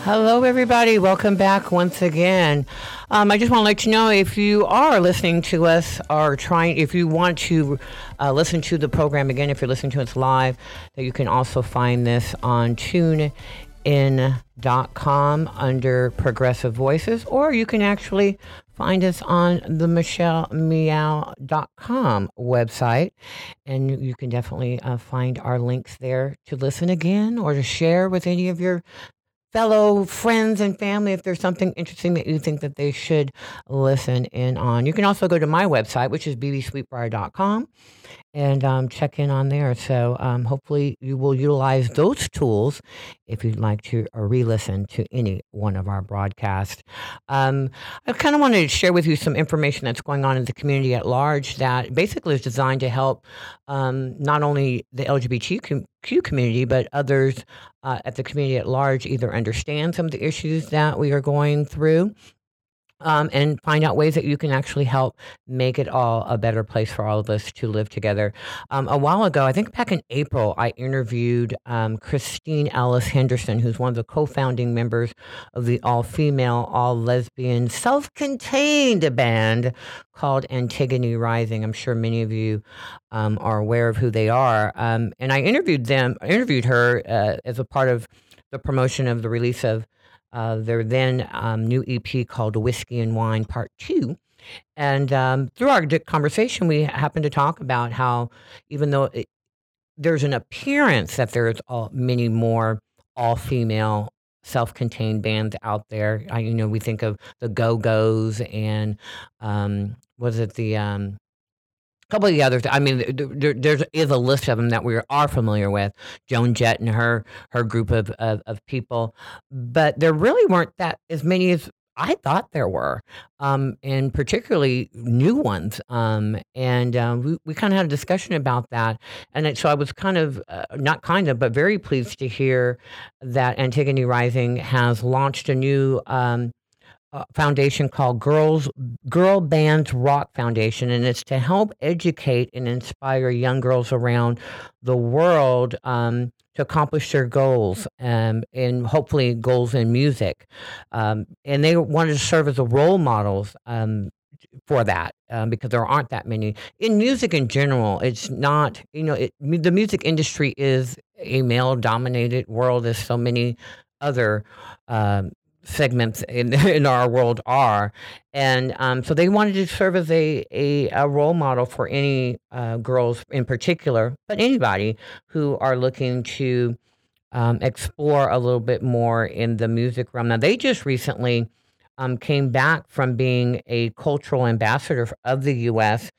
Hello, everybody. Welcome back once again. Um, I just want to let you know, if you are listening to us or trying, if you want to uh, listen to the program again, if you're listening to us live, that you can also find this on tune in dot com under Progressive Voices, or you can actually find us on the michelle meow dot com website, and you can definitely uh, find our links there to listen again or to share with any of your fellow friends and family if there's something interesting that you think that they should listen in on. You can also go to my website, which is bebe sweetbriar dot com, and um, check in on there. So um, hopefully you will utilize those tools if you'd like to uh, re-listen to any one of our broadcasts. Um, I kind of wanted to share with you some information that's going on in the community at large that basically is designed to help um, not only the L G B T com- Q community, but others uh, at the community at large either understand some of the issues that we are going through um, and find out ways that you can actually help make it all a better place for all of us to live together. Um, a while ago, I think back in April, I interviewed um, Christine Ellis Henderson, who's one of the co-founding members of the all-female, all-lesbian, self-contained band called Antigone Rising. I'm sure many of you um, are aware of who they are. Um, and I interviewed them, I interviewed her uh, as a part of the promotion of the release of uh, their then um, new E P called Whiskey and Wine Part Two. And um, through our conversation, we happened to talk about how, even though it, there's an appearance that there's all, many more all-female self-contained bands out there. I, you know, we think of the Go-Go's and um, was it the um, couple of the others. I mean, there, there is a list of them that we are familiar with. Joan Jett and her her group of, of, of people, but there really weren't that as many as I thought there were, um, and particularly new ones. Um, and uh, we, we kind of had a discussion about that. And it, so I was kind of, uh, not kind of, but very pleased to hear that Antigone Rising has launched a new um, uh, foundation called Girls Girl Bands Rock Foundation. And it's to help educate and inspire young girls around the world um, to accomplish their goals, um, and hopefully goals in music. Um, and they wanted to serve as a role models um, for that, um, because there aren't that many. In music in general, it's not, you know, it, the music industry is a male-dominated world, as so many other um, segments in, in our world are. And um, so they wanted to serve as a, a, a role model for any uh, girls in particular, but anybody who are looking to um, explore a little bit more in the music realm. Now, they just recently um, came back from being a cultural ambassador of the U S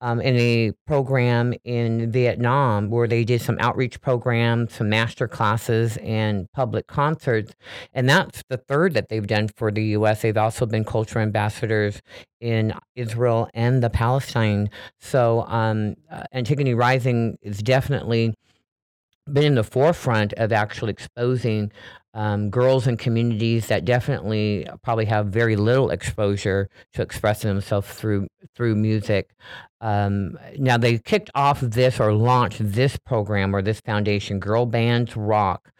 um, in a program in Vietnam where they did some outreach programs, some master classes, and public concerts. And that's the third that they've done for the U S. They've also been cultural ambassadors in Israel and the Palestine. So um, Antigone Rising is definitely been in the forefront of actually exposing um, girls in communities that definitely probably have very little exposure to expressing themselves through through music. Um, now, they kicked off this or launched this program or this foundation, girl bands rock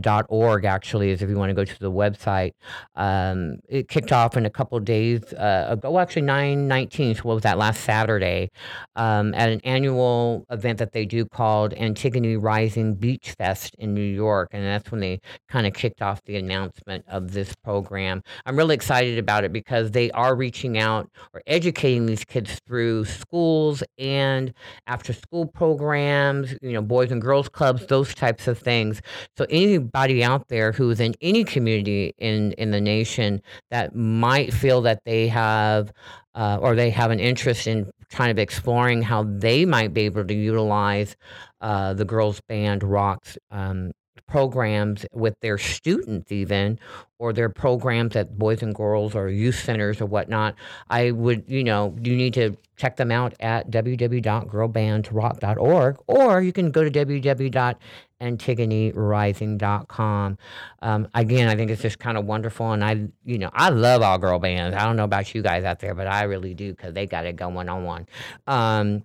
dot org, actually, is if you want to go to the website. Um, it kicked off in a couple of days uh, ago, actually nine nineteen, so what was that, last Saturday, um, at an annual event that they do called Antigone Rising Beach Fest in New York, and that's when they kind of kicked off the announcement of this program. I'm really excited about it because they are reaching out or educating these kids through school. schools and after school programs, you know, boys and girls clubs, those types of things. So anybody out there who is in any community in, in the nation that might feel that they have uh, or they have an interest in kind of exploring how they might be able to utilize uh, the Girls Band Rocks um, programs with their students even, or their programs at boys and girls or youth centers or whatnot, I would, you know, you need to check them out at w w w dot girl bands rock dot org, or you can go to w w w dot antigone rising dot com. Um, again, I think it's just kind of wonderful, and I, you know, I love all girl bands. I don't know about you guys out there, but I really do, because they got it going on. Um,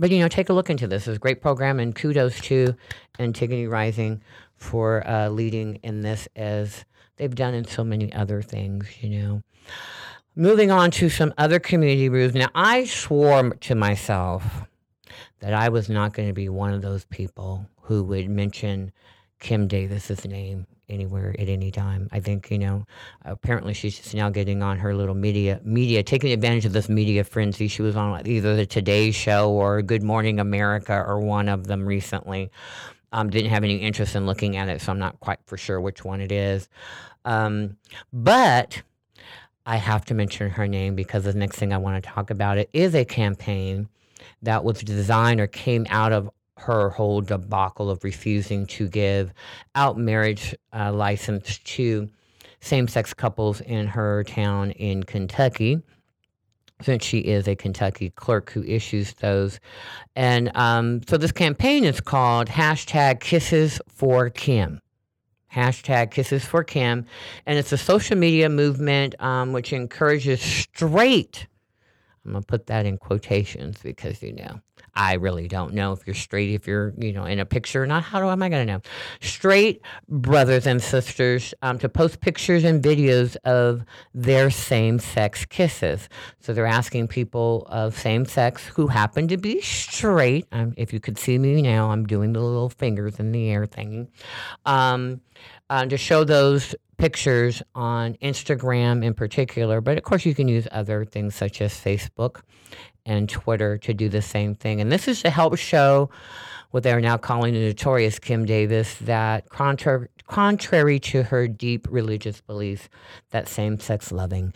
But, you know, take a look into this. It's a great program, and kudos to Antigone Rising for uh, leading in this, as they've done in so many other things, you know. Moving on to some other community rules. Now, I swore to myself that I was not going to be one of those people who would mention Kim Davis's name anywhere at any time. I think, you know, apparently she's just now getting on her little media, media, taking advantage of this media frenzy. She was on either the Today Show or Good Morning America or one of them recently. Um, didn't have any interest in looking at it, so I'm not quite for sure which one it is. Um, but I have to mention her name because the next thing I want to talk about it is a campaign that was designed or came out of her whole debacle of refusing to give out marriage uh, license to same-sex couples in her town in Kentucky, since she is a Kentucky clerk who issues those. And um, so this campaign is called hashtag Kisses for Kim. hashtag Kisses for Kim. And it's a social media movement um, which encourages straight, I'm going to put that in quotations because, you know, I really don't know if you're straight, if you're, you know, in a picture or not. How do, am I going to know? Straight brothers and sisters um, to post pictures and videos of their same-sex kisses. So they're asking people of same-sex who happen to be straight. Um, if you could see me now, I'm doing the little fingers in the air thingy. Um, uh, to show those pictures on Instagram in particular. But, of course, you can use other things such as Facebook and Twitter to do the same thing. And this is to help show what they are now calling the notorious Kim Davis, that contra- contrary to her deep religious beliefs, that same-sex loving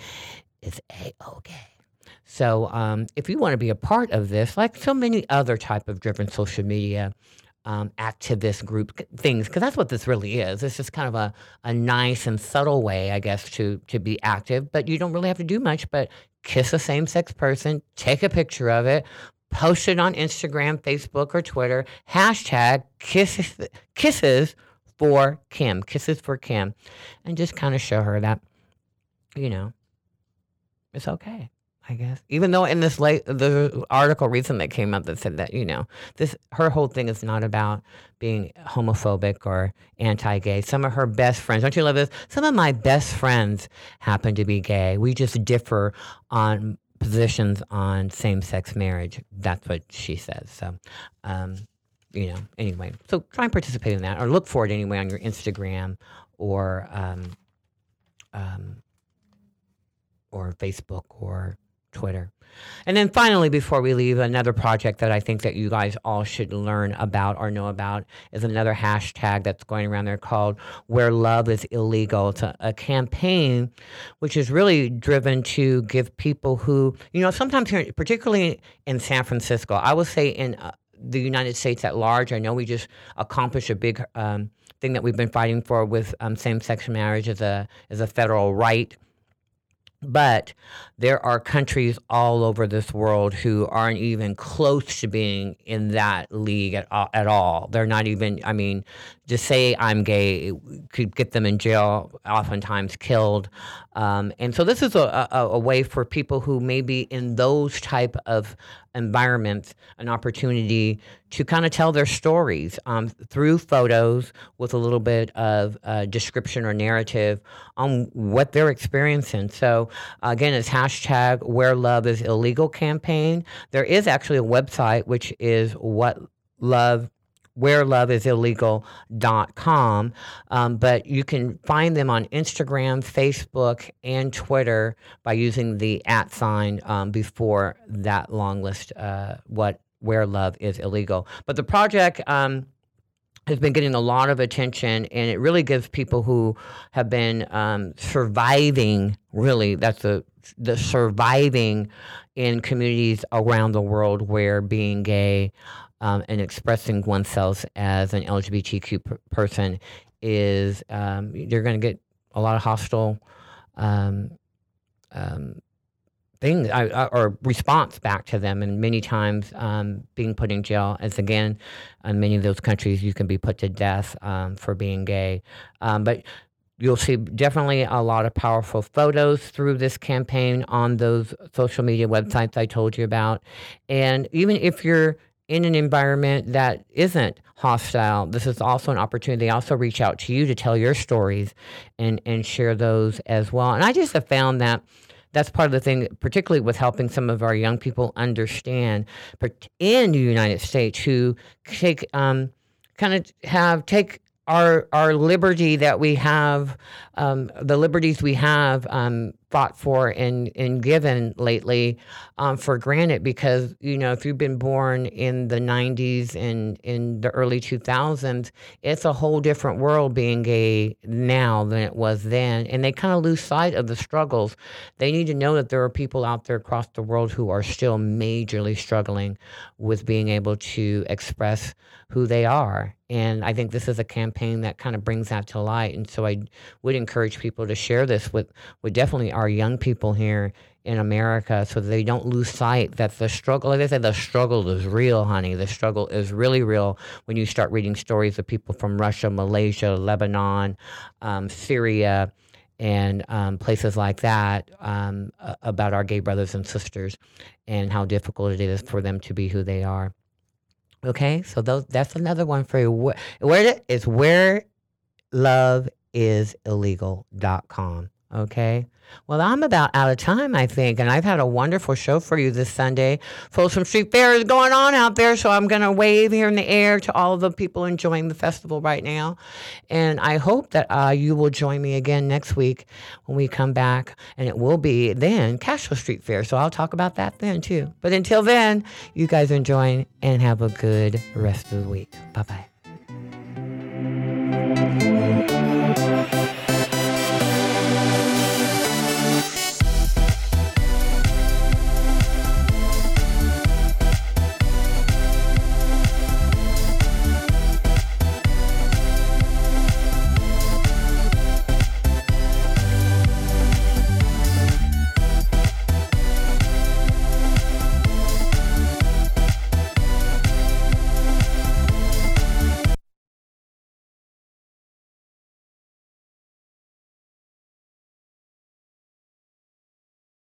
is A-okay. So um, if you want to be a part of this, like so many other type of driven social media um, activist group things, because that's what this really is. It's just kind of a, a nice and subtle way, I guess, to, to be active. But you don't really have to do much, but kiss a same-sex person, take a picture of it, post it on Instagram, Facebook, or Twitter, hashtag kisses, kisses for Kim, kisses for Kim, and just kind of show her that, you know, it's okay, I guess. Even though in this late, the article recently that came up that said that, you know, this her whole thing is not about being homophobic or anti-gay. Some of her best friends, don't you love this? Some of my best friends happen to be gay. We just differ on positions on same-sex marriage. That's what she says. So, um, you know, anyway. So try and participate in that, or look for it anyway on your Instagram or um, um, or Facebook or Twitter. And then finally, before we leave, another project that I think that you guys all should learn about or know about is another hashtag that's going around there called Where Love is Illegal. It's a, a campaign which is really driven to give people who, you know, sometimes here, particularly in San Francisco, I would say in uh, the United States at large, I know we just accomplished a big um, thing that we've been fighting for with um, same-sex marriage as a as a federal right. But there are countries all over this world who aren't even close to being in that league at all. At all. They're not even, I mean, to say I'm gay could get them in jail, oftentimes killed. Um, and so this is a, a, a way for people who may be in those type of environments, an opportunity to kind of tell their stories um, through photos with a little bit of uh, description or narrative on what they're experiencing. So uh, again, it's hashtag Where Love is Illegal campaign. There is actually a website, which is what love where love is illegal dot com, um, but you can find them on Instagram, Facebook, and Twitter by using the at sign um, before that long list, uh, what Where Love is Illegal. But the project um, has been getting a lot of attention, and it really gives people who have been um, surviving, really, that's the the surviving in communities around the world where being gay Um, and expressing oneself as an L G B T Q per- person is, um, you're going to get a lot of hostile um, um, things uh, or response back to them. And many times um, being put in jail, as again, in many of those countries, you can be put to death um, for being gay. Um, but you'll see definitely a lot of powerful photos through this campaign on those social media websites I told you about. And even if you're in an environment that isn't hostile, this is also an opportunity. They also reach out to you to tell your stories and, and share those as well. And I just have found that that's part of the thing, particularly with helping some of our young people understand in the United States who take um, kind of have take our our liberty that we have, um, the liberties we have um, fought for and, and given lately um, for granted, because, you know, if you've been born in the nineties and in the early two thousands, it's a whole different world being gay now than it was then. And they kind of lose sight of the struggles. They need to know that there are people out there across the world who are still majorly struggling with being able to express who they are. And I think this is a campaign that kind of brings that to light. And so I would encourage people to share this with, with definitely our our young people here in America so they don't lose sight that the struggle, like I said, the struggle is real, honey. The struggle is really real when you start reading stories of people from Russia, Malaysia, Lebanon, um, Syria, and um, places like that um, about our gay brothers and sisters and how difficult it is for them to be who they are. Okay, so those, that's another one for you. Where, where it's where love is illegal dot com. Okay. Well, I'm about out of time, I think, and I've had a wonderful show for you this Sunday. Folsom Street Fair is going on out there, so I'm going to wave here in the air to all of the people enjoying the festival right now. And I hope that uh, you will join me again next week when we come back, and it will be then Castro Street Fair, so I'll talk about that then too. But until then, you guys enjoy and have a good rest of the week. Bye-bye.